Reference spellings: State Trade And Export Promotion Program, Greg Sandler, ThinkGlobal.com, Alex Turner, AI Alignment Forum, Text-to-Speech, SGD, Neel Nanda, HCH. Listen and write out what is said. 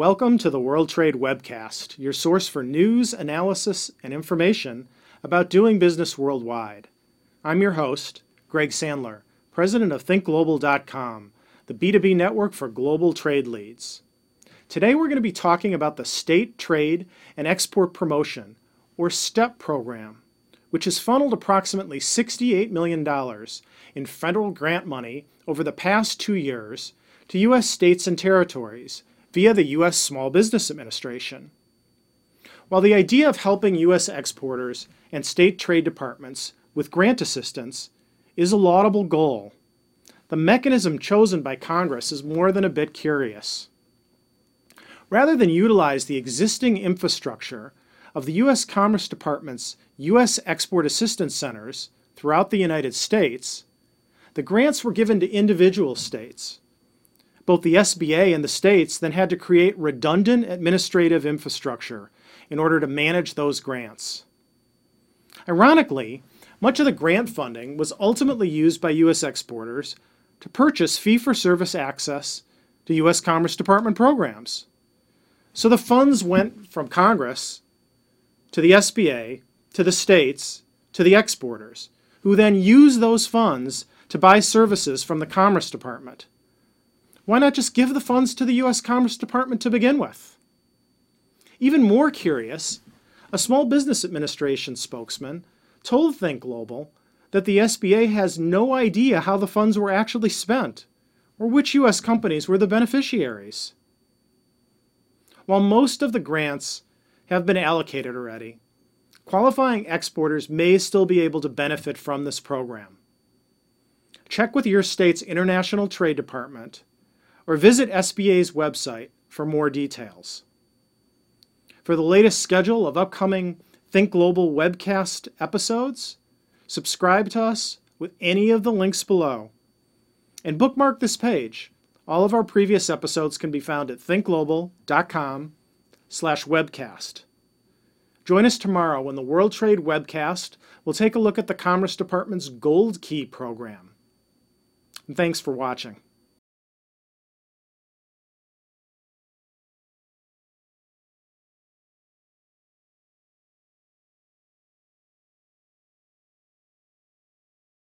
Welcome to the World Trade Webcast, your source for news, analysis, and information about doing business worldwide. I'm your host, Greg Sandler, president of ThinkGlobal.com, the B2B network for global trade leads. Today we're going to be talking about the State Trade and Export Promotion, or STEP program, which has funneled approximately $68 million in federal grant money over the past 2 years to U.S. states and territories via the U.S. Small Business Administration. While the idea of helping U.S. exporters and state trade departments with grant assistance is a laudable goal, the mechanism chosen by Congress is more than a bit curious. Rather than utilize the existing infrastructure of the U.S. Commerce Department's U.S. Export Assistance Centers throughout the United States, the grants were given to individual states. Both the SBA and the states then had to create redundant administrative infrastructure in order to manage those grants. Ironically, much of the grant funding was ultimately used by U.S. exporters to purchase fee-for-service access to U.S. Commerce Department programs. So the funds went from Congress to the SBA, to the states, to the exporters, who then used those funds to buy services from the Commerce Department. Why not just give the funds to the U.S. Commerce Department to begin with? Even more curious, a Small Business Administration spokesman told ThinkGlobal that the SBA has no idea how the funds were actually spent or which U.S. companies were the beneficiaries. While most of the grants have been allocated already, qualifying exporters may still be able to benefit from this program. Check with your state's International Trade Department or visit SBA's website for more details. For the latest schedule of upcoming Think Global webcast episodes, subscribe to us with any of the links below. And bookmark this page. All of our previous episodes can be found at thinkglobal.com/webcast. Join us tomorrow when the World Trade Webcast will take a look at the Commerce Department's Gold Key program. And thanks for watching.